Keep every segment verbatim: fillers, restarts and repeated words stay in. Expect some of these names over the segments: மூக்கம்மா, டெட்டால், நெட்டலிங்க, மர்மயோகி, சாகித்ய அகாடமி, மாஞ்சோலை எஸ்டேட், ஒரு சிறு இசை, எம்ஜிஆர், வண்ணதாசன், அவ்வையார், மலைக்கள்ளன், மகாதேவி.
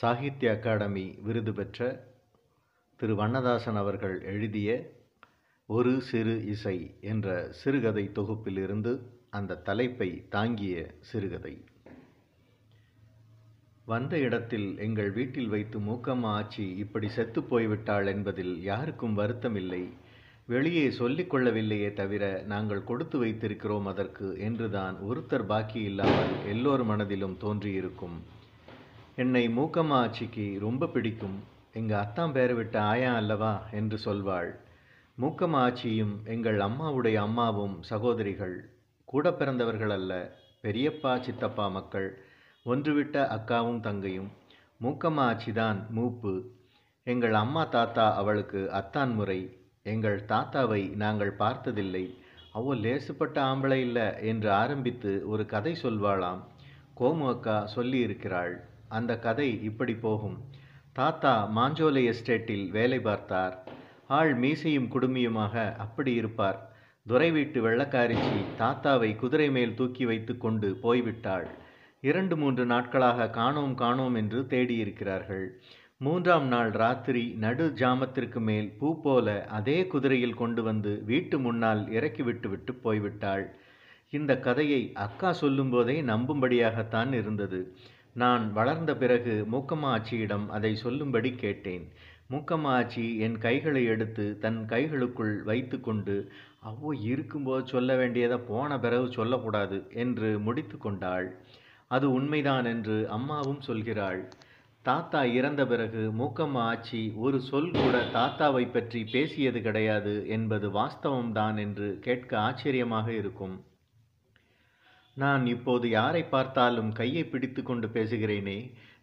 சாகித்ய அகாடமி விருது பெற்ற திரு வண்ணதாசன் அவர்கள் எழுதிய ஒரு சிறு இசை என்ற சிறுகதை தொகுப்பிலிருந்து அந்த தலைப்பை தாங்கிய சிறுகதை. வந்த இடத்தில் எங்கள் வீட்டில் வைத்து மூக்கம்மா ஆச்சி இப்படி செத்து போய்விட்டாள் என்பதில் யாருக்கும் வருத்தமில்லை, வெளியே சொல்லிக்கொள்ளவில்லையே தவிர நாங்கள் கொடுத்து வைத்திருக்கிறோம் அதற்கு என்றுதான் ஒருத்தர் பாக்கி இல்லாமல் எல்லோர் மனதிலும் தோன்றியிருக்கும். என்னை மூக்கம்மா ஆச்சிக்கு ரொம்ப பிடிக்கும், எங்கள் அத்தாம் பேர் விட்ட ஆயா அல்லவா என்று சொல்வாள். மூக்கம்மா ஆச்சியும் எங்கள் அம்மாவுடைய அம்மாவும் சகோதரிகள், கூட பிறந்தவர்கள் அல்ல, பெரியப்பா சித்தப்பா மக்கள், ஒன்றுவிட்ட அக்காவும் தங்கையும். மூக்கம்மா ஆச்சிதான் மூப்பு. எங்கள் அம்மா தாத்தா அவளுக்கு அத்தான் முறை. எங்கள் தாத்தாவை நாங்கள் பார்த்ததில்லை, அவ்வளோ லேசுப்பட்ட ஆம்பளை இல்லை என்று ஆரம்பித்து ஒரு கதை சொல்வாளாம். கோமு அக்கா சொல்லியிருக்கிறாள். அந்த கதை இப்படி போகும். தாத்தா மாஞ்சோலை எஸ்டேட்டில் வேலை பார்த்தார். ஆள் மீசையும் குடுமியுமாக அப்படி இருப்பார். துரை வீட்டு வெள்ளக்காரிச்சி தாத்தாவை குதிரை மேல் தூக்கி வைத்து கொண்டு போய்விட்டாள். இரண்டு மூன்று நாட்களாக காணோம் காணோம் என்று தேடியிருக்கிறார்கள். மூன்றாம் நாள் ராத்திரி நடு ஜாமத்திற்கு மேல் பூ போல அதே குதிரையில் கொண்டு வந்து வீட்டு முன்னால் இறக்கிவிட்டு விட்டு போய்விட்டாள். இந்த கதையை அக்கா சொல்லும்போதே நம்பும்படியாகத்தான் இருந்தது. நான் வளர்ந்த பிறகு மூக்கம்மா ஆச்சியிடம் அதை சொல்லும்படி கேட்டேன். மூக்கம்மா ஆச்சி என் கைகளை எடுத்து தன் கைகளுக்குள் வைத்து கொண்டு, அவ்வோ இருக்கும்போது சொல்ல வேண்டியதை போன பிறகு சொல்லக்கூடாது என்று முடித்து கொண்டாள். அது உண்மைதான் என்று அம்மாவும் சொல்கிறாள். தாத்தா இறந்த பிறகு மூக்கம்மா ஆச்சி ஒரு சொல் கூட தாத்தாவை பற்றி பேசியது கிடையாது என்பது வாஸ்தவம்தான் என்று கேட்க ஆச்சரியமாக இருக்கும். நான் இப்போது யாரை பார்த்தாலும் கையை பிடித்து கொண்டு பேசுகிறேனே,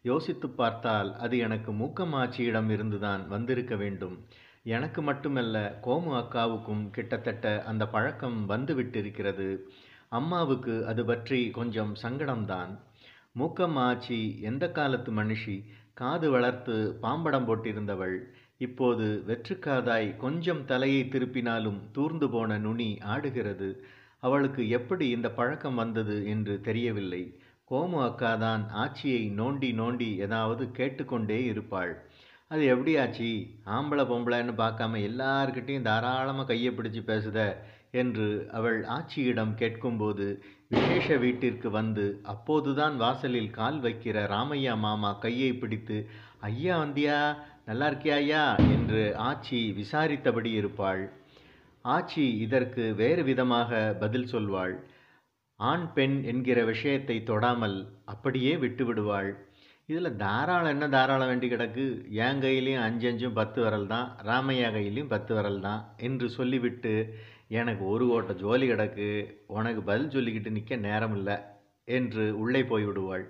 யோசித்து பார்த்தால் அது எனக்கு மூக்கம்மா ஆச்சியிடம் இருந்துதான் வந்திருக்க வேண்டும். எனக்கு மட்டுமல்ல, கோமு அக்காவுக்கும் கிட்டத்தட்ட அந்த பழக்கம் வந்துவிட்டிருக்கிறது. அம்மாவுக்கு அது பற்றி கொஞ்சம் சங்கடம்தான். மூக்கம்மா ஆச்சி எந்த காலத்து மனுஷி, காது வளர்த்து பாம்படம் போட்டிருந்தவள். இப்போது வெற்றுக்காதாய் கொஞ்சம் தலையை திருப்பினாலும் தூர்ந்து போன நுனி ஆடுகிறது. அவளுக்கு எப்படி இந்த பழக்கம் வந்தது என்று தெரியவில்லை. கோமு அக்காதான் ஆச்சியை நோண்டி நோண்டி ஏதாவது கேட்டுக்கொண்டே இருப்பாள். அது எப்படி ஆச்சி, ஆம்பளை பொம்பளைன்னு பார்க்காம எல்லார்கிட்டையும் தாராளமாக கையை பிடிச்சி பேசுத என்று அவள் ஆச்சியிடம் கேட்கும்போது விசேஷ வீட்டிற்கு வந்து அப்போதுதான் வாசலில் கால் வைக்கிற ராமையா மாமா கையை பிடித்து, ஐயா வந்தியா, நல்லா இருக்கியா ஐயா என்று ஆச்சி விசாரித்தபடி இருப்பாள். ஆச்சி இதற்கு வேறு விதமாக பதில் சொல்வாள். ஆண் பெண் என்கிற விஷயத்தை தொடாமல் அப்படியே விட்டுவிடுவாள். இதில் தாராளம் என்ன தாராளம் வேண்டி கிடக்கு, என் கையிலையும் அஞ்சஞ்சும் பத்து விரல் தான், ராமையா கையிலையும் பத்து விரல் தான் என்று சொல்லிவிட்டு, எனக்கு ஒரு ஓட்ட ஜோலி கிடக்கு, உனக்கு பதில் சொல்லிக்கிட்டு நிற்க நேரம் இல்லை என்று உள்ளே போய்விடுவாள்.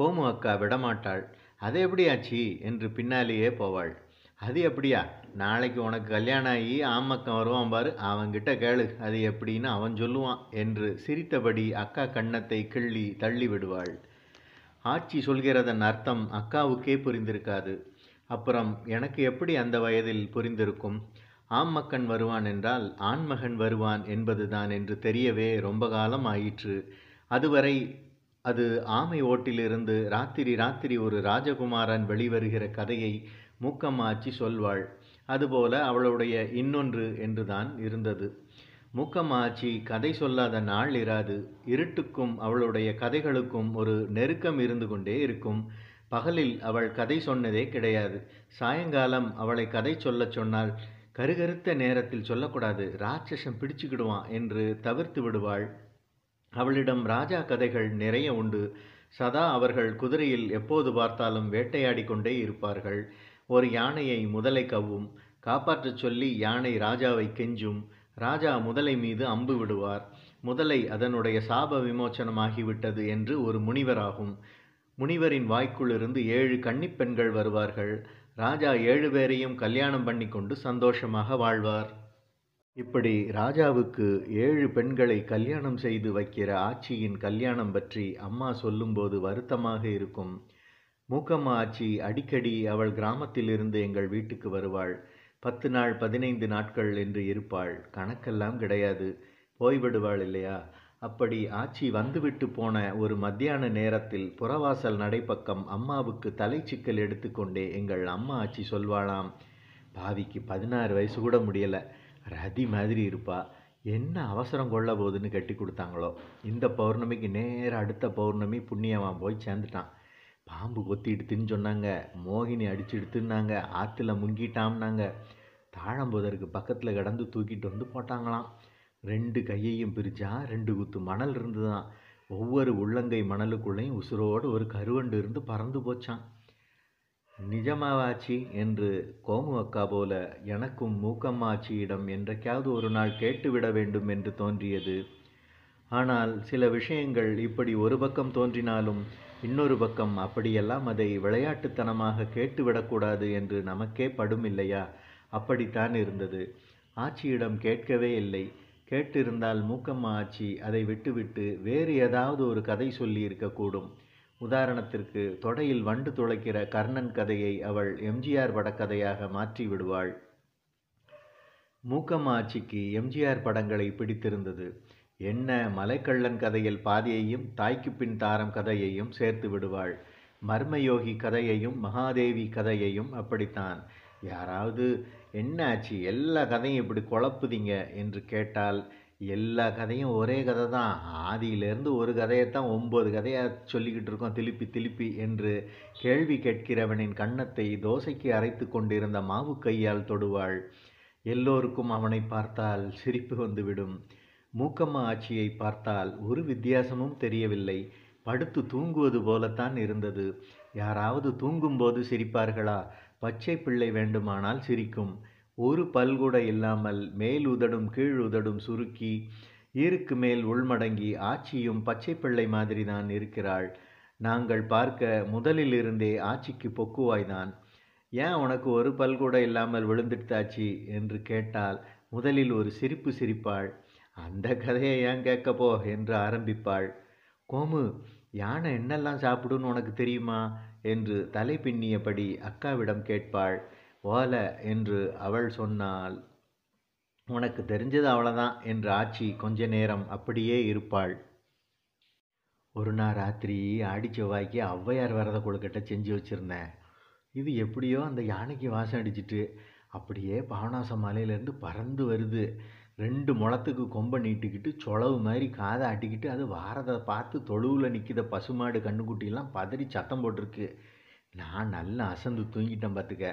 கோமு அக்கா விடமாட்டாள். அது எப்படி ஆச்சி என்று பின்னாலேயே போவாள். அது எப்படியா, நாளைக்கு உனக்கு கல்யாணம் ஆகி ஆமக்கம் வருவான் பாரு, அவன்கிட்ட கேளு அது எப்படின்னு அவன் சொல்லுவான் என்று சிரித்தபடி அக்கா கன்னத்தை கிள்ளி தள்ளி விடுவாள். ஆச்சி சொல்கிறதன் அர்த்தம் அக்காவுக்கே புரிந்திருக்காது. அப்புறம் எனக்கு எப்படி அந்த வயதில் புரிந்திருக்கும்? ஆண்மகன் வருவான் என்றால் ஆண்மகன் வருவான் என்பதுதான் என்று தெரியவே ரொம்ப காலம் ஆயிற்று. அதுவரை அது ஆமை ஓட்டிலிருந்து ராத்திரி ராத்திரி ஒரு ராஜகுமாரன் வெளிவருகிற கதையை மூக்கம்மா ஆச்சி சொல்வாள். அதுபோல அவளுடைய இன்னொன்று என்றுதான் இருந்தது. மூக்கம்மா ஆச்சி கதை சொல்லாத நாள் இராது. இருட்டுக்கும் அவளுடைய கதைகளுக்கும் ஒரு நெருக்கம் இருந்து கொண்டே இருக்கும். பகலில் அவள் கதை சொன்னதே கிடையாது. சாயங்காலம் அவளை கதை சொல்ல சொன்னால் கருகருத்த நேரத்தில் சொல்லக்கூடாது, ராட்சசம் பிடிச்சுக்கிடுவான் என்று தவிர்த்து விடுவாள். அவளிடம் ராஜா கதைகள் நிறைய உண்டு. சதா அவர்கள் குதிரையில் எப்போது பார்த்தாலும் வேட்டையாடி கொண்டே இருப்பார்கள். ஒரு யானையை முதலை கவ்வும், காப்பாற்றச் சொல்லி யானை ராஜாவை கெஞ்சும். ராஜா முதலை மீது அம்பு விடுவார். முதலை அதனுடைய சாப விமோச்சனமாகிவிட்டது என்று ஒரு முனிவராகும். முனிவரின் வாய்க்குள்ளிருந்து ஏழு கன்னிப்பெண்கள் வருவார்கள். ராஜா ஏழு பேரையும் கல்யாணம் பண்ணி கொண்டு சந்தோஷமாக வாழ்வார். இப்படி ராஜாவுக்கு ஏழு பெண்களை கல்யாணம் செய்து வைக்கிற ஆச்சியின் கல்யாணம் பற்றி அம்மா சொல்லும்போது வருத்தமாக இருக்கும். மூக்கம்மா ஆச்சி அடிக்கடி அவள் கிராமத்திலிருந்து எங்கள் வீட்டுக்கு வருவாள். பத்து நாள் பதினைந்து நாட்கள் என்று இருப்பாள். கணக்கெல்லாம் கிடையாது, போய்விடுவாள் இல்லையா. அப்படி ஆச்சி வந்துவிட்டு போன ஒரு மத்தியான நேரத்தில் புறவாசல் நடைப்பக்கம் அம்மாவுக்கு தலைச்சிக்கல் எடுத்துக்கொண்டே எங்கள் அம்மா ஆச்சி சொல்வாளாம், பாவிக்கு பதினாறு வயசு கூட முடியலை, ரதி மாதிரி இருப்பா, என்ன அவசரம் கொள்ள போகுதுன்னு கட்டி கொடுத்தாங்களோ. இந்த பௌர்ணமிக்கு நேர அடுத்த பௌர்ணமி புண்ணியமாக போய் சேர்ந்துட்டான். பாம்பு கொத்திடுத்துன்னு சொன்னாங்க, மோகினி அடிச்சுடுத்துன்னாங்க, ஆற்றுல முங்கிட்டாம்னாங்க, தாழம்போதற்கு பக்கத்தில் கிடந்து தூக்கிட்டு வந்து போட்டாங்களாம். ரெண்டு கையையும் பிரித்தா ரெண்டு குத்து மணல் இருந்துதான். ஒவ்வொரு உள்ளங்கை மணலுக்குள்ளேயும் உசுரோடு ஒரு கருவண்டு இருந்து பறந்து போச்சான். நிஜமாவாச்சி என்று கோமு அக்கா போல எனக்கும் மூக்கம்மாச்சியிடம் என்றைக்காவது ஒரு நாள் கேட்டுவிட வேண்டும் என்று தோன்றியது. ஆனால் சில விஷயங்கள் இப்படி ஒரு பக்கம் தோன்றினாலும் இன்னொரு பக்கம் அப்படியெல்லாம் அதை விளையாட்டுத்தனமாக கேட்டுவிடக்கூடாது என்று நமக்கே படும் இல்லையா? அப்படித்தான் இருந்தது. ஆச்சியிடம் கேட்கவே இல்லை. கேட்டிருந்தால் மூக்கம்மா ஆச்சி அதை விட்டுவிட்டு வேறு ஏதாவது ஒரு கதை சொல்லி இருக்கக்கூடும். உதாரணத்திற்கு தொடையில் வண்டு துளைக்கிற கர்ணன் கதையை அவள் எம்ஜிஆர் படக்கதையாக மாற்றி விடுவாள். மூக்கம்மா ஆச்சிக்கு எம்ஜிஆர் படங்களை பிடித்திருந்தது. என்ன மலைக்கள்ளன் கதையில் பாதியையும் தாய்க்கு பின் தாரம் கதையையும் சேர்த்து விடுவாள். மர்மயோகி கதையையும் மகாதேவி கதையையும் அப்படித்தான். யாராவது என்ன ஆச்சு எல்லா கதையும் இப்படி குழப்புதிங்க என்று கேட்டால், எல்லா கதையும் ஒரே கதை தான், ஆதியிலேருந்து ஒரு கதையைத்தான் ஒம்பது கதையாக சொல்லிக்கிட்டு இருக்கோம் திருப்பி திருப்பி என்று கேள்வி கேட்கிறவனின் கன்னத்தை தோசைக்கு அரைத்து கொண்டிருந்த மாவு கையால் தொடுவாள். எல்லோருக்கும் அவனை பார்த்தால் சிரிப்பு வந்துவிடும். மூக்கம்மா ஆட்சியை பார்த்தால் ஒரு வித்தியாசமும் தெரியவில்லை. படுத்து தூங்குவது போலத்தான் இருந்தது. யாராவது தூங்கும்போது சிரிப்பார்களா? பச்சை பிள்ளை வேண்டுமானால் சிரிக்கும். ஒரு பல்கூட இல்லாமல் மேல் உதடும் கீழ் உதடும் சுருக்கி இருக்கு மேல் உள்மடங்கி ஆச்சியும் பச்சை பிள்ளை மாதிரி தான் இருக்கிறாள். நாங்கள் பார்க்க முதலிலிருந்தே ஆச்சிக்கு பொக்குவாய்தான். ஏன் உனக்கு ஒரு பல்கூட இல்லாமல் விழுந்துட்டாச்சி என்று கேட்டால் முதலில் ஒரு சிரிப்பு சிரிப்பாள். அந்த கதையை ஏன் கேட்கப்போ என்று ஆரம்பிப்பாள். கோமு, யானை என்னெல்லாம் சாப்பிடுன்னு உனக்கு தெரியுமா என்று தலை பின்னியபடி அக்காவிடம் கேட்பாள். ஓலை என்று அவள் சொன்னால் உனக்கு தெரிஞ்சது அவ்வளோதான் என்று ஆச்சி கொஞ்ச நேரம் அப்படியே இருப்பாள். ஒரு நாள் ராத்திரி ஆடிச்சவாய்க்கு அவ்வையார் விரத கொழுக்கட்டை செஞ்சு வச்சுருந்தேன். இது எப்படியோ அந்த யானைக்கு வாசம் அடிச்சிட்டு அப்படியே பாவனாசம் மலையிலேருந்து பறந்து வருது. ரெண்டு முளத்துக்கு கொம்பை நீட்டிக்கிட்டு சொளவு மாதிரி காதை ஆட்டிக்கிட்டு அது வாரதை பார்த்து தொழுவில் நிற்கிற பசுமாடு கண்ணுக்குட்டியெல்லாம் பதறி சத்தம் போட்டிருக்கு. நான் நல்லா அசந்து தூங்கிட்டேன் பார்த்துக்க.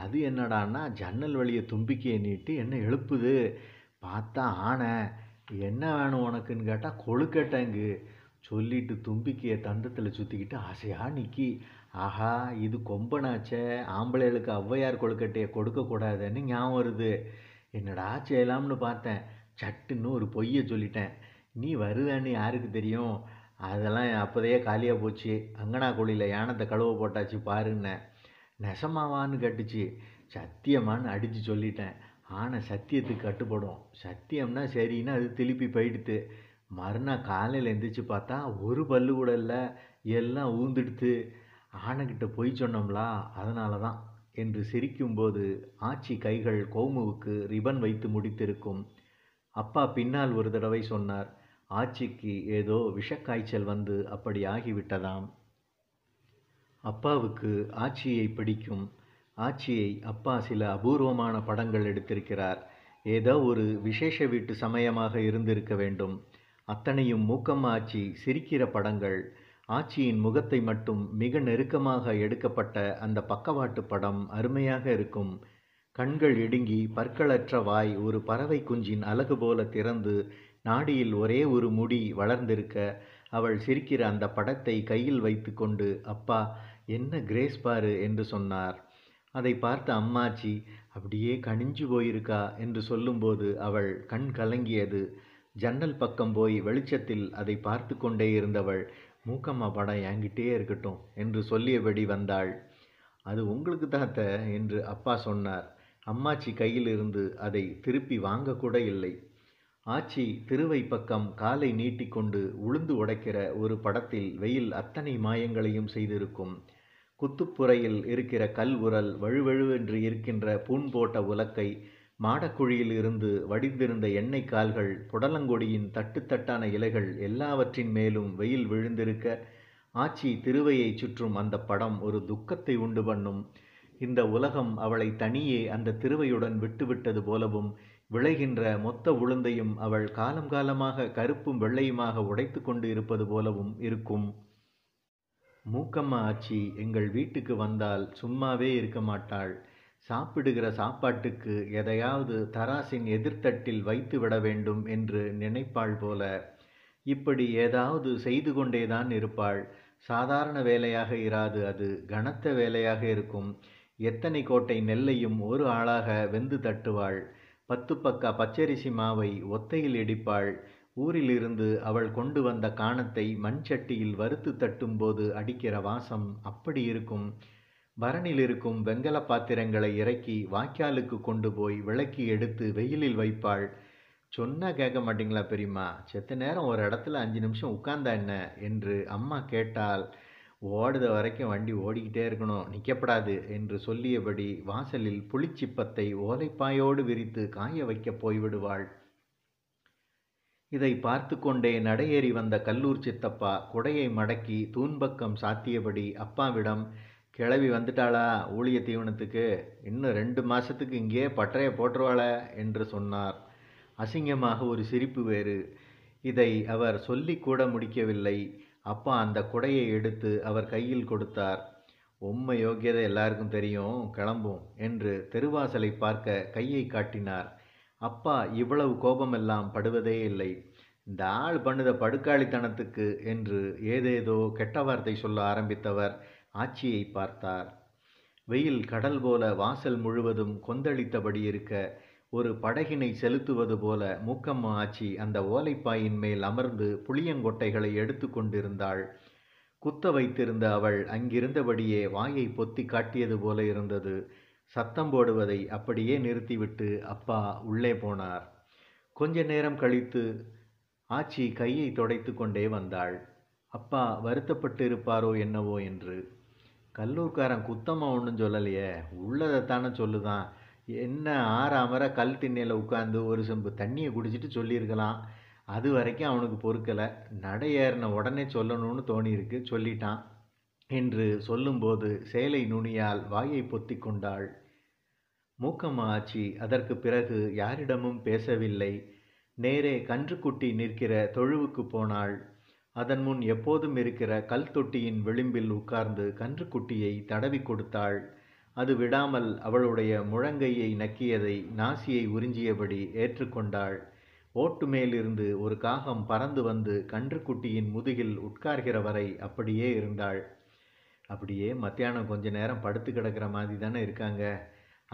அது என்னடான்னா ஜன்னல் வழியை தும்பிக்கையை நீட்டு என்ன எழுப்புது. பார்த்தா ஆனை. என்ன வேணும் உனக்குன்னு கேட்டால் கொழுக்கட்டைங்கு சொல்லிட்டு தும்பிக்கையை தந்தத்தில் சுற்றிக்கிட்டு ஆசையாக நிற்கி. ஆஹா, இது கொம்பனாச்சே, ஆம்பளைகளுக்கு அவ்வையார் கொழுக்கட்டையை கொடுக்கக்கூடாதுன்னு ஞாபகம் வருது. என்னடா செய்யலாம்னு பார்த்தேன். சட்டுன்னு ஒரு பொய்யை சொல்லிட்டேன். நீ வருவேன்னு யாருக்கு தெரியும்? அதெல்லாம் அப்போதையே காலியாக போச்சு. அங்கனா கோழியில் யானத்தை கழுவ போட்டாச்சு பாருன்னேன். நெசமாவான்னு கட்டுச்சு. சத்தியமானு அடித்து சொல்லிட்டேன். ஆனால் சத்தியத்துக்கு கட்டுப்படும். சத்தியம்னா சரின்னு அது திருப்பி போயிடுத்து. மறுநாள் காலையில் எழுந்திரிச்சு பார்த்தா ஒரு பல்லு கூட இல்லை, எல்லாம் ஊந்துடுத்து. ஆணைக்கிட்ட பொய் சொன்னோம்லா, அதனால தான் என்று சிரிக்கும்போது ஆச்சி கைகள் கோமுவுக்கு ரிபன் வைத்து முடித்திருக்கும். அப்பா பின்னால் ஒரு தடவை சொன்னார், ஆச்சிக்கு ஏதோ விஷக்காய்ச்சல் வந்து அப்படி ஆகிவிட்டதாம். அப்பாவுக்கு ஆச்சியை பிடிக்கும். ஆச்சியை அப்பா சில அபூர்வமான படங்கள் எடுத்திருக்கிறார். ஏதோ ஒரு விசேஷ வீட்டு சமயமாக இருந்திருக்க வேண்டும். அத்தனையும் மூக்கம்மா ஆச்சி சிரிக்கிற படங்கள். ஆச்சியின் முகத்தை மட்டும் மிக நெருக்கமாக எடுக்கப்பட்ட அந்த பக்கவாட்டு படம் அருமையாக இருக்கும். கண்கள் இடுங்கி பற்களற்ற வாய் ஒரு பறவை குஞ்சின் அலகு போல திறந்து நாடியில் ஒரே ஒரு முடி வளர்ந்திருக்க அவள் சிரிக்கிற அந்த படத்தை கையில் வைத்து கொண்டு அப்பா என்ன கிரேஸ் பாரு என்று சொன்னார். அதை பார்த்த அம்மாச்சி அப்படியே கனிஞ்சு போயிருக்கா என்று சொல்லும்போது அவள் கண் கலங்கியது. ஜன்னல் பக்கம் போய் வெளிச்சத்தில் அதை பார்த்து கொண்டே இருந்தவள் மூக்கம்மா படம் ஏங்கிட்டே இருக்கட்டும் என்று சொல்லியபடி வந்தாள். அது உங்களுக்கு தாத்த என்று அப்பா சொன்னார். அம்மாச்சி கையிலிருந்து அதை திருப்பி வாங்கக்கூட இல்லை. ஆச்சி திருவை பக்கம் காலை நீட்டிக்கொண்டு உளுந்து உடைக்கிற ஒரு படத்தில் வெயில் அத்தனை மாயங்களையும் செய்திருக்கும். குத்துப்புறையில் இருக்கிற கல் உரல் வழுவழுவென்று இருக்கின்ற பூன் போட்ட உலக்கை மாடக்குழியில் இருந்து வடிந்திருந்த எண்ணெய் கால்கள், புடலங்கொடியின் தட்டு தட்டான இலைகள் எல்லாவற்றின் மேலும் வெயில் விழுந்திருக்க ஆச்சி திருவையை சுற்றும் அந்த படம் ஒரு துக்கத்தை உண்டு பண்ணும். இந்த உலகம் அவளை தனியே அந்த திருவையுடன் விட்டுவிட்டது போலவும், விளைகின்ற மொத்த உளுந்தையும் அவள் காலம் காலமாக கருப்பும் வெள்ளையுமாக உடைத்து கொண்டு இருப்பது போலவும் இருக்கும். மூக்கம்மா ஆச்சி எங்கள் வீட்டுக்கு வந்தால் சும்மாவே இருக்க மாட்டாள். சாப்பிடுகிற சாப்பாட்டுக்கு எதையாவது தராசின் எதிர்த்தட்டில் வைத்து விட வேண்டும் என்று நினைப்பாள் போல. இப்படி ஏதாவது செய்து கொண்டேதான் இருப்பாள். சாதாரண வேலையாக இராது, அது கனத்த வேலையாக இருக்கும். எத்தனை கோட்டை நெல்லையும் ஒரு ஆளாக வெந்து தட்டுவாள். பத்து பக்கா பச்சரிசி மாவை ஒத்தையில் இடிப்பாள். ஊரிலிருந்து அவள் கொண்டு வந்த காணத்தை மண்சட்டியில் வறுத்து தட்டும்போது அடிக்கிற வாசம் அப்படி இருக்கும். பரணில் இருக்கும் வெங்கல பாத்திரங்களை இறக்கி வாய்க்காலுக்கு கொண்டு போய் விளக்கி எடுத்து வெயிலில் வைப்பாள். சொன்னா கேட்க மாட்டிங்களா பெரியம்மா? செத்த நேரம் ஒரு இடத்துல அஞ்சு நிமிஷம் உட்கார்ந்தா என்ன என்று அம்மா கேட்டால், ஓடுத வரைக்கும் வண்டி ஓடிக்கிட்டே இருக்கணும், நிற்கப்படாது என்று சொல்லியபடி வாசலில் புளிச்சிப்பத்தை ஓலைப்பாயோடு விரித்து காய வைக்க போய்விடுவாள். இதை பார்த்து கொண்டே நடையேறி வந்த கல்லூர் சித்தப்பா குடையை மடக்கி தூண்பக்கம் சாத்தியபடி அப்பாவிடம், கிளவி வந்துட்டாளா ஊழிய தீவனத்துக்கு? இன்னும் ரெண்டு மாதத்துக்கு இங்கே பட்டறையை போட்டுருவாளே என்று சொன்னார். அசிங்கமாக ஒரு சிரிப்பு வேறு. இதை அவர் சொல்லிக்கூட முடிக்கவில்லை. அப்பா அந்த குடையை எடுத்து அவர் கையில் கொடுத்தார். உம்மை யோக்கியதை எல்லாருக்கும் தெரியும், கிளம்பும் என்று தெருவாசலை பார்க்க கையை காட்டினார். அப்பா இவ்வளவு கோபமெல்லாம் படுவதே இல்லை. இந்த ஆள் பண்ணுத படுக்காளித்தனத்துக்கு என்று ஏதேதோ கெட்ட வார்த்தை சொல்ல ஆரம்பித்தவர் ஆச்சியை பார்த்தார். வெயில் கடல் போல வாசல் முழுவதும் கொந்தளித்தபடி இருக்க, ஒரு படகினை செலுத்துவது போல மூக்கம்மா ஆச்சி அந்த ஓலைப்பாயின் மேல் அமர்ந்து புளியங்கொட்டைகளை எடுத்து கொண்டிருந்தாள். குத்த வைத்திருந்த அவள் அங்கிருந்தபடியே வாயை பொத்தி காட்டியது போல இருந்தது. சத்தம் போடுவதை அப்படியே நிறுத்திவிட்டு அப்பா உள்ளே போனார். கொஞ்ச நேரம் கழித்து ஆச்சி கையை தொடைத்து கொண்டே வந்தாள். அப்பா வருத்தப்பட்டு இருப்பாரோ என்னவோ என்று. கல்லூர்காரன் குத்தமாக ஒன்றும் சொல்லலையே, உள்ளதைத்தானே சொல்லுதான். என்ன ஆற அமர கல் திண்ணையில் உட்கார்ந்து ஒரு செம்பு தண்ணியை குடிச்சிட்டு சொல்லியிருக்கலாம். அது வரைக்கும் அவனுக்கு பொறுக்கலை. நடையேறின உடனே சொல்லணும்னு தோணியிருக்கு, சொல்லிட்டான் என்று சொல்லும்போது சேலை நுனியால் வாயை பொத்தி கொண்டாள் மூக்கம்மா ஆச்சி. அதற்கு பிறகு யாரிடமும் பேசவில்லை. நேரே கன்றுக்குட்டி நிற்கிற தொழுவுக்கு போனாள். அதன் முன் எப்போதும் இருக்கிற கல் தொட்டியின் விளிம்பில் உட்கார்ந்து கன்றுக்குட்டியை தடவி கொடுத்தாள். அது விடாமல் அவளுடைய முழங்கையை நக்கியதை நாசியை உறிஞ்சியபடி ஏற்றுக்கொண்டாள். ஓட்டு மேலிருந்து ஒரு காகம் பறந்து வந்து கன்றுக்குட்டியின் முதுகில் உட்கார்கிற வரை அப்படியே இருந்தாள். அப்படியே மத்தியானம் கொஞ்ச நேரம் படுத்து கிடக்கிற மாதிரி தானே இருக்காங்க.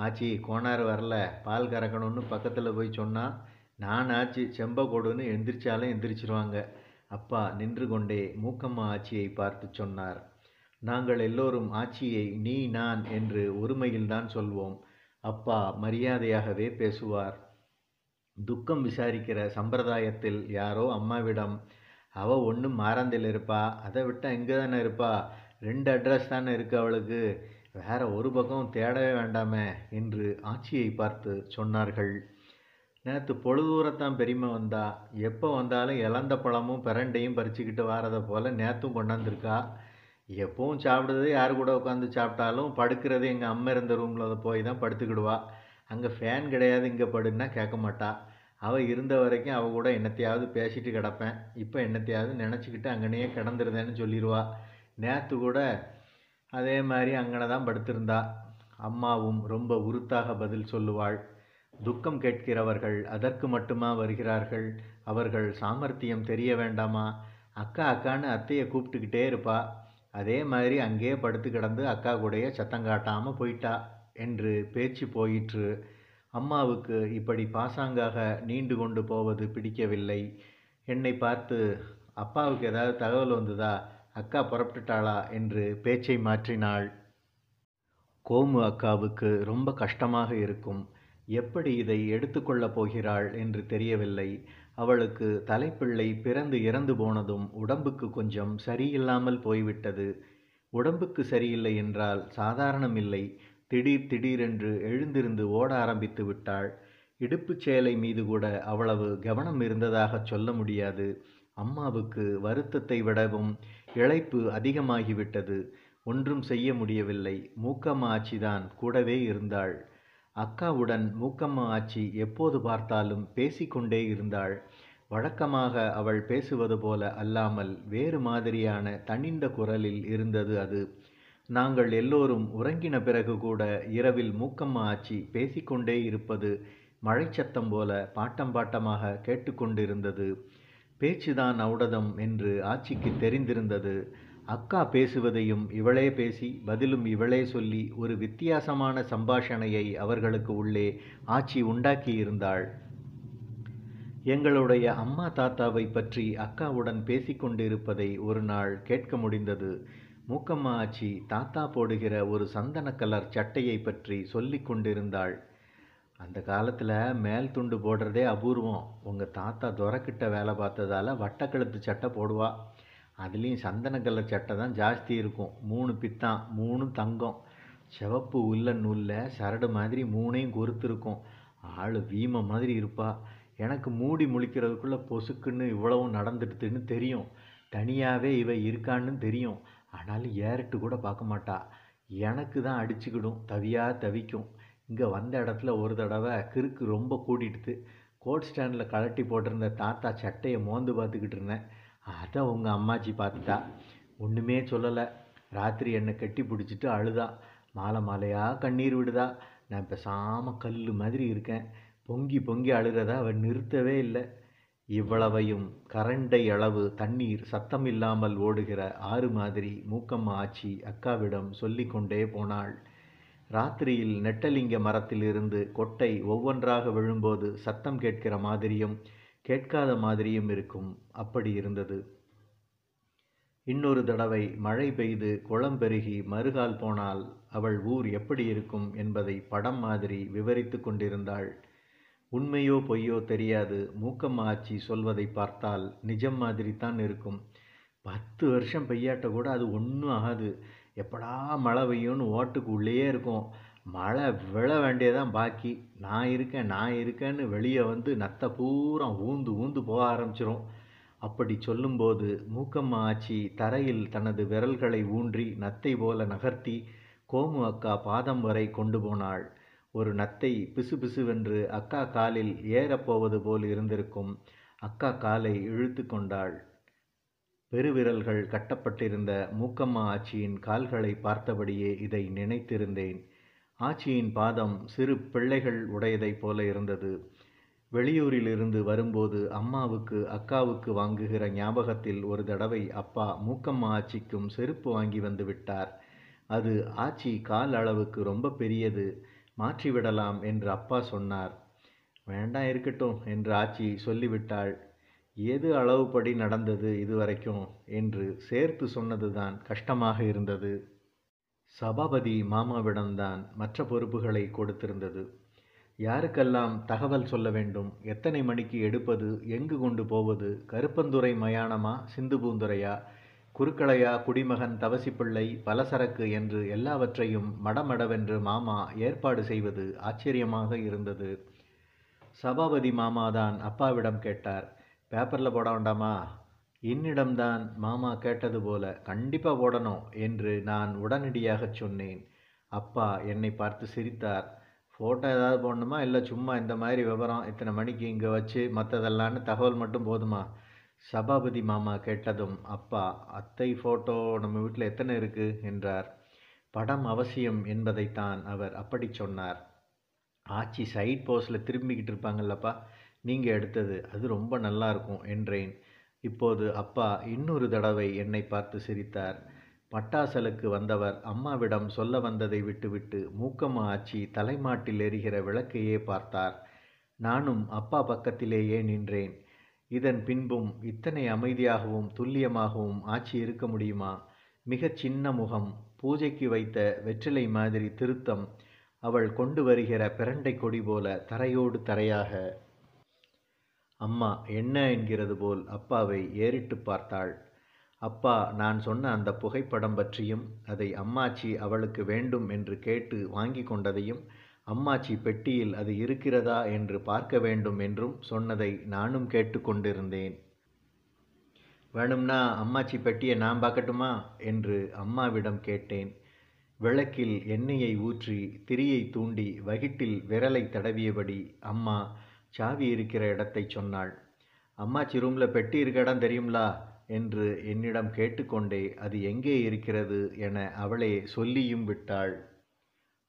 ஆச்சி கோனார் வரல, பால் கறக்கணும்னு பக்கத்தில் போய் சொன்னால் நான் ஆச்சி செம்ப கொடுன்னு எந்திரிச்சாலும் எந்திரிச்சிருவாங்க. அப்பா நின்று கொண்டே மூக்கம்மா ஆச்சியை பார்த்து சொன்னார். நாங்கள் எல்லோரும் ஆச்சியை நீ நான் என்று ஒருமையில்தான் சொல்வோம். அப்பா மரியாதையாகவே பேசுவார். துக்கம் விசாரிக்கிற சம்பிரதாயத்தில் யாரோ அம்மாவிடம், அவ ஒன்றும் மாறாந்தில் இருப்பா, அதை விட்டால் இங்கே தானே இருப்பா, ரெண்டு அட்ரஸ் தானே இருக்கு அவளுக்கு, வேற ஒரு பக்கம் தேடவே வேண்டாமே என்று ஆச்சியை பார்த்து சொன்னார்கள். நேற்று பொழுதூரத்தான் பெரியம்மா வந்தா, எப்போ வந்தாலும் இலந்த பழமும் பிரண்டையும் பறிச்சுக்கிட்டு வாரதை போல் நேற்றும் கொண்டாந்துருக்கா. எப்பவும் சாப்பிடுறது யார் கூட உட்காந்து சாப்பிட்டாலும் படுக்கிறது எங்கள் அம்மா இருந்த ரூமில் போய் தான் படுத்துக்கிடுவா. அங்கே ஃபேன் கிடையாது, இங்கே படுன்னா கேட்க மாட்டா. அவள் இருந்த வரைக்கும் அவள் கூட என்னத்தையாவது பேசிட்டு கிடப்பேன், இப்போ என்னத்தையாவது நினச்சிக்கிட்டு அங்கனையே கிடந்துருதேன்னு சொல்லிடுவா. நேற்று கூட அதே மாதிரி அங்கனை தான் படுத்திருந்தா. அம்மாவும் ரொம்ப உருத்தாக பதில் சொல்லுவாள். துக்கம் கேட்கிறவர்கள் அதற்கு மட்டுமா வருகிறார்கள்? அவர்கள் சாமர்த்தியம் தெரிய வேண்டாமா? அக்கா அக்கான்னு அத்தையை கூப்பிட்டுக்கிட்டே இருப்பா. அதே மாதிரி அங்கேயே படுத்து கிடந்து அக்கா கூடைய சத்தம் காட்டாமல் போயிட்டா என்று பேச்சு போயிற்று. அம்மாவுக்கு இப்படி பாசாங்காக நீண்டு கொண்டு போவது பிடிக்கவில்லை. என்னை பார்த்து, அப்பாவுக்கு ஏதாவது தகவல் வந்ததா, அக்கா புறப்பட்டுட்டாளா என்று பேச்சை மாற்றினாள். கோமு அக்காவுக்கு ரொம்ப கஷ்டமாக இருக்கும். எப்படி இதை எடுத்துக்கொள்ளப் போகிறாள் என்று தெரியவில்லை. அவளுக்கு தலைப்பிள்ளை பிறந்து இறந்து போனதும் உடம்புக்கு கொஞ்சம் சரியில்லாமல் போய்விட்டது. உடம்புக்கு சரியில்லை என்றால் சாதாரணமில்லை. திடீர் திடீரென்று எழுந்திருந்து ஓட ஆரம்பித்து விட்டாள். இடுப்பு சேலை மீது கூட அவ்வளவு கவனம் இருந்ததாக சொல்ல முடியாது. அம்மாவுக்கு வருத்தத்தை விடவும் இழைப்பு அதிகமாகிவிட்டது. ஒன்றும் செய்ய முடியவில்லை. மூக்கம்மா ஆச்சிதான் கூடவே இருந்தாள். அக்காவுடன் மூக்கம்மா ஆச்சி எப்போது பார்த்தாலும் பேசிக்கொண்டே இருந்தாள். வழக்கமாக அவள் பேசுவது போல அல்லாமல் வேறு மாதிரியான தனிந்த குரலில் இருந்தது அது. நாங்கள் எல்லோரும் உறங்கின பிறகு கூட இரவில் மூக்கம்மா ஆச்சி பேசிக்கொண்டே இருப்பது மழைச்சத்தம் போல பாட்டம் பாட்டமாக கேட்டுக்கொண்டிருந்தது. பேச்சுதான் ஔடதம் என்று ஆச்சிக்கு தெரிந்திருந்தது. அக்கா பேசுவதையும் இவளே பேசி பதிலும் இவளே சொல்லி ஒரு வித்தியாசமான சம்பாஷணையை அவர்களுக்கு உள்ளே ஆச்சி உண்டாக்கியிருந்தாள். எங்களுடைய அம்மா தாத்தாவை பற்றி அக்காவுடன் பேசிக்கொண்டிருப்பதை ஒரு நாள் கேட்க முடிந்தது. மூக்கம்மா ஆச்சி தாத்தா போடுகிற ஒரு சந்தன கலர் சட்டையை பற்றி சொல்லி கொண்டிருந்தாள். அந்த காலத்தில் மேல் துண்டு போடுறதே அபூர்வம். உங்கள் தாத்தா துறக்கிட்ட வேலை பார்த்ததால் வட்டக்கழுத்து சட்டை போடுவா. அதுலேயும் சந்தன கலர் சட்டை தான் ஜாஸ்தி இருக்கும். மூணு பித்தான், மூணும் தங்கம், சிவப்பு உள்ள நூலில் சரடு மாதிரி மூணையும் கொறுத்துருக்கும். ஆள் வீம மாதிரி இருப்பா. எனக்கு மூடி முழிக்கிறதுக்குள்ளே பொசுக்குன்னு இவ்வளவும் நடந்துடுதுன்னு தெரியும். தனியாகவே இவ இருக்கான்னு தெரியும். ஆனாலும் ஏறிட்டு கூட பார்க்க மாட்டா. எனக்கு தான் அடிச்சுக்கிடும், தவியாக தவிக்கும். இங்கே வந்த இடத்துல ஒரு தடவை கிறுக்கு ரொம்ப கூட்டிடுது. கோட் ஸ்டாண்டில் கலட்டி போட்டிருந்த தாத்தா சட்டையை மோந்து பார்த்துக்கிட்டு இருந்தேன். அதை உங்கள் அம்மாச்சி பார்த்துட்டா. ஒன்றுமே சொல்லலை. ராத்திரி என்னை கட்டி பிடிச்சிட்டு அழுதா. மாலை மாலையாக கண்ணீர் விடுதா. நான் பேசாமல் கல் மாதிரி இருக்கேன். பொங்கி பொங்கி அழுகிறதா அவள் நிறுத்தவே இல்லை. இவ்வளவையும் கரண்டை அளவு தண்ணீர் சத்தம் இல்லாமல் ஓடுகிற ஆறு மாதிரி மூக்கம்மா ஆச்சி அக்காவிடம் சொல்லி கொண்டே போனாள். ராத்திரியில் நெட்டலிங்க மரத்திலிருந்து கொட்டை ஒவ்வொன்றாக விழும்போது சத்தம் கேட்கிற மாதிரியும் கேட்காத மாதிரியும் இருக்கும். அப்படி இருந்தது. இன்னொரு தடவை மழை பெய்து குளம் பெருகி மறுகால் போனால் அவள் ஊர் எப்படி இருக்கும் என்பதை படம் மாதிரி விவரித்து கொண்டிருந்தாள். உண்மையோ பொய்யோ தெரியாது. மூக்கம்மா ஆச்சி சொல்வதை பார்த்தால் நிஜம் மாதிரி தான் இருக்கும். பத்து வருஷம் பெய்யாட்ட கூட அது ஒன்றும் ஆகாது. எப்படா மழை பெய்யும்னு ஓட்டுக்கு உள்ளேயே இருக்கும். மழை விழ வேண்டியதான் பாக்கி. நான் இருக்கேன் நான் இருக்கேன்னு வெளியே வந்து நத்தை பூரா ஊந்து ஊந்து போக ஆரம்பிச்சிரும். அப்படி சொல்லும்போது மூக்கம்மா ஆச்சி தரையில் தனது விரல்களை ஊன்றி நத்தை போல நகர்த்தி கோமு அக்கா பாதம் வரை கொண்டு போனாள். ஒரு நத்தை பிசு பிசுவென்று அக்கா காலில் ஏறப்போவது போல் இருந்திருக்கும். அக்கா காலை இழுத்து கொண்டாள். பெருவிரல்கள் கட்டப்பட்டிருந்த மூக்கம்மா ஆச்சியின் கால்களை பார்த்தபடியே இதை நினைத்திருந்தேன். ஆச்சியின் பாதம் சிறு பிள்ளைகள் உடையதைப் போல இருந்தது. வெளியூரிலிருந்து வரும்போது அம்மாவுக்கு அக்காவுக்கு வாங்குகிற ஞாபகத்தில் ஒரு தடவை அப்பா மூக்கம்மா ஆச்சிக்கும் செருப்பு வாங்கி வந்து விட்டார். அது ஆச்சி கால் அளவுக்கு ரொம்ப பெரியது, மாற்றிவிடலாம் என்று அப்பா சொன்னார். வேண்டாம் இருக்கட்டும் என்று ஆச்சி சொல்லிவிட்டாள். எது அளவுப்படி நடந்தது இதுவரைக்கும் என்று சேர்த்து சொன்னதுதான் கஷ்டமாக இருந்தது. சபாபதி மாமாவிடம்தான் மற்ற பொறுப்புகளை கொடுத்திருந்தது. யாருக்கெல்லாம் தகவல் சொல்ல வேண்டும், எத்தனை மணிக்கு எடுப்பது, எங்கு கொண்டு போவது, கருப்பந்துறை மயானமா சிந்து பூந்துரையா, குருக்களையா, குடிமகன், தவசிப்பிள்ளை, பலசரக்கு என்று எல்லாவற்றையும் மடமடவென்று மாமா ஏற்பாடு செய்வது ஆச்சரியமாக இருந்தது. சபாபதி மாமாதான் அப்பாவிடம் கேட்டார், பேப்பரில் போட வேண்டாமா? என்னிடம்தான் மாமா கேட்டது போல கண்டிப்பாக போடணும் என்று நான் உடனடியாக சொன்னேன். அப்பா என்னை பார்த்து சிரித்தார். ஃபோட்டோ ஏதாவது போடணுமா, இல்லை சும்மா இந்த மாதிரி விவரம் இத்தனை மணிக்கு இங்கே வச்சு மற்றதெல்லாம்னு தகவல் மட்டும் போதுமா? சபாபதி மாமா கேட்டதும் அப்பா, அத்தை ஃபோட்டோ நம்ம வீட்டில் எத்தனை இருக்குது என்றார். படம் அவசியம் என்பதைத்தான் அவர் அப்படி சொன்னார். ஆச்சி சைட் போஸ்டில் திரும்பிக்கிட்டு இருப்பாங்கல்லப்பா, நீங்கள் எடுத்தது அது ரொம்ப நல்லா இருக்கும் என்றேன். இப்போது அப்பா இன்னொரு தடவை என்னை பார்த்து சிரித்தார். பட்டாசலுக்கு வந்தவர் அம்மாவிடம் சொல்ல வந்ததை விட்டுவிட்டு மூக்கம்மா ஆச்சி தலைமாட்டில் எரிகிற விளக்கையே பார்த்தார். நானும் அப்பா பக்கத்திலேயே நின்றேன். இதன் பின்பும் இத்தனை அமைதியாகவும் துல்லியமாகவும் ஆச்சி இருக்க முடியுமா? மிக சின்ன முகம், பூஜைக்கு வைத்த வெற்றிலை மாதிரி திருத்தம், அவள் கொண்டு வருகிற பிரண்டை கொடி போல தரையோடு தரையாக. அம்மா என்ன என்கிறது போல் அப்பாவை ஏறிட்டு பார்த்தாள். அப்பா நான் சொன்ன அந்த புகைப்படம் பற்றியும் அதை அம்மாச்சி அவளுக்கு வேண்டும் என்று கேட்டு வாங்கி கொண்டதையும் அம்மாச்சி பெட்டியில் அது இருக்கிறதா என்று பார்க்க வேண்டும் என்றும் சொன்னதை நானும் கேட்டுக்கொண்டிருந்தேன். வேணும்னா அம்மாச்சி பெட்டியை நான் பார்க்கட்டுமா என்று அம்மாவிடம் கேட்டேன். விளக்கில் எண்ணெயை ஊற்றி திரியை தூண்டி வகிட்டில் விரலை தடவியபடி அம்மா சாவி இருக்கிற இடத்தை சொன்னாள். அம்மாச்சி ரூமில் பெட்டி இருக்க இடம் தெரியுங்களா என்று என்னிடம் கேட்டுக்கொண்டே அது எங்கே இருக்கிறது என அவளே சொல்லியும் விட்டாள்.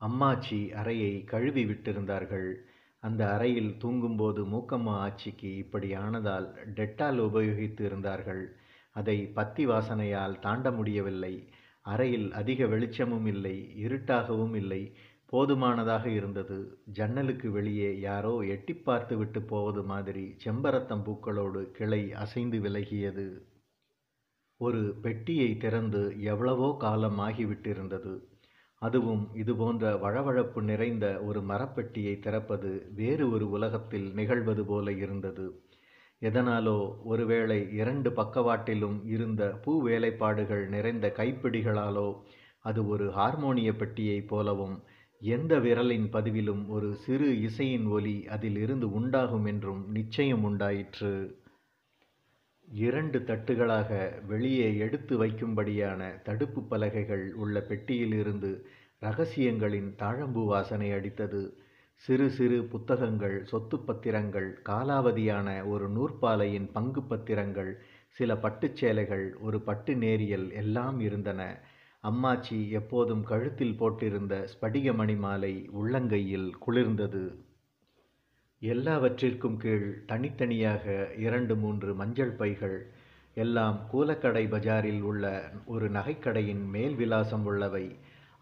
அம்மாச்சி அறையை கழுவி விட்டிருந்தார்கள். அந்த அறையில் தூங்கும்போது மூக்கம்மா ஆச்சிக்கு இப்படி ஆனதால் டெட்டால் உபயோகித்து இருந்தார்கள். அதை பத்தி வாசனையால் தாண்ட முடியவில்லை. அறையில் அதிக வெளிச்சமும் இல்லை, இருட்டாகவும் இல்லை, போதுமானதாக இருந்தது. ஜன்னலுக்கு வெளியே யாரோ எட்டி பார்த்து விட்டு போவது மாதிரி செம்பரத்தம் பூக்களோடு கிளை அசைந்து விலகியது. ஒரு பெட்டியை திறந்து எவ்வளவோ காலம் ஆகிவிட்டிருந்தது. அதுவும் இதுபோன்ற வழவழப்பு நிறைந்த ஒரு மரப்பெட்டியை திறப்பது வேறு ஒரு உலகத்தில் நிகழ்வது போல இருந்தது. எதனாலோ ஒருவேளை இரண்டு பக்கவாட்டிலும் இருந்த பூ வேலைப்பாடுகள் நிறைந்த கைப்பிடிகளாலோ அது ஒரு ஹார்மோனிய பெட்டியை போலவும் எந்த விரலின் பதிவிலும் ஒரு சிறு இசையின் ஒலி அதில் இருந்து உண்டாகும் என்றும் நிச்சயம் உண்டாயிற்று. இரண்டு தட்டுகளாக வெளியே எடுத்து வைக்கும்படியான தடுப்பு பலகைகள் உள்ள பெட்டியிலிருந்து இரகசியங்களின் தாழம்பூ வாசனை அடித்தது. சிறு சிறு புத்தகங்கள், சொத்து பத்திரங்கள், காலாவதியான ஒரு நூற்பாலையின் பங்கு பத்திரங்கள், சில பட்டுச்சேலைகள், ஒரு பட்டு நேரியல் எல்லாம் இருந்தன. அம்மாச்சி எப்போதும் கழுத்தில் போட்டிருந்த ஸ்படிகமணி மாலை உள்ளங்கையில் குளிர்ந்தது. எல்லாவற்றிற்கும் கீழ் தனித்தனியாக இரண்டு மூன்று மஞ்சள் பைகள், எல்லாம் கூலக்கடை பஜாரில் உள்ள ஒரு நகைக்கடையின் மேல் விலாசம் உள்ளவை.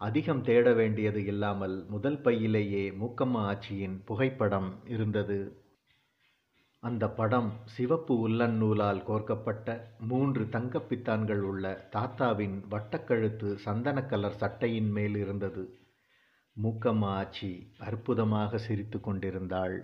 அதிகம் தேட வேண்டியது இல்லாமல் முதல் பையிலேயே மூக்கம்மா ஆச்சியின் புகைப்படம் இருந்தது. அந்த படம் சிவப்பு உள்ளன் நூலால் கோர்க்கப்பட்ட மூன்று தங்கப்பித்தான்கள் உள்ள தாத்தாவின் வட்டக்கழுத்து சந்தன கலர் சட்டையின் மேல் இருந்தது. மூக்கம்மா ஆச்சி அற்புதமாக சிரித்து கொண்டிருந்தாள்.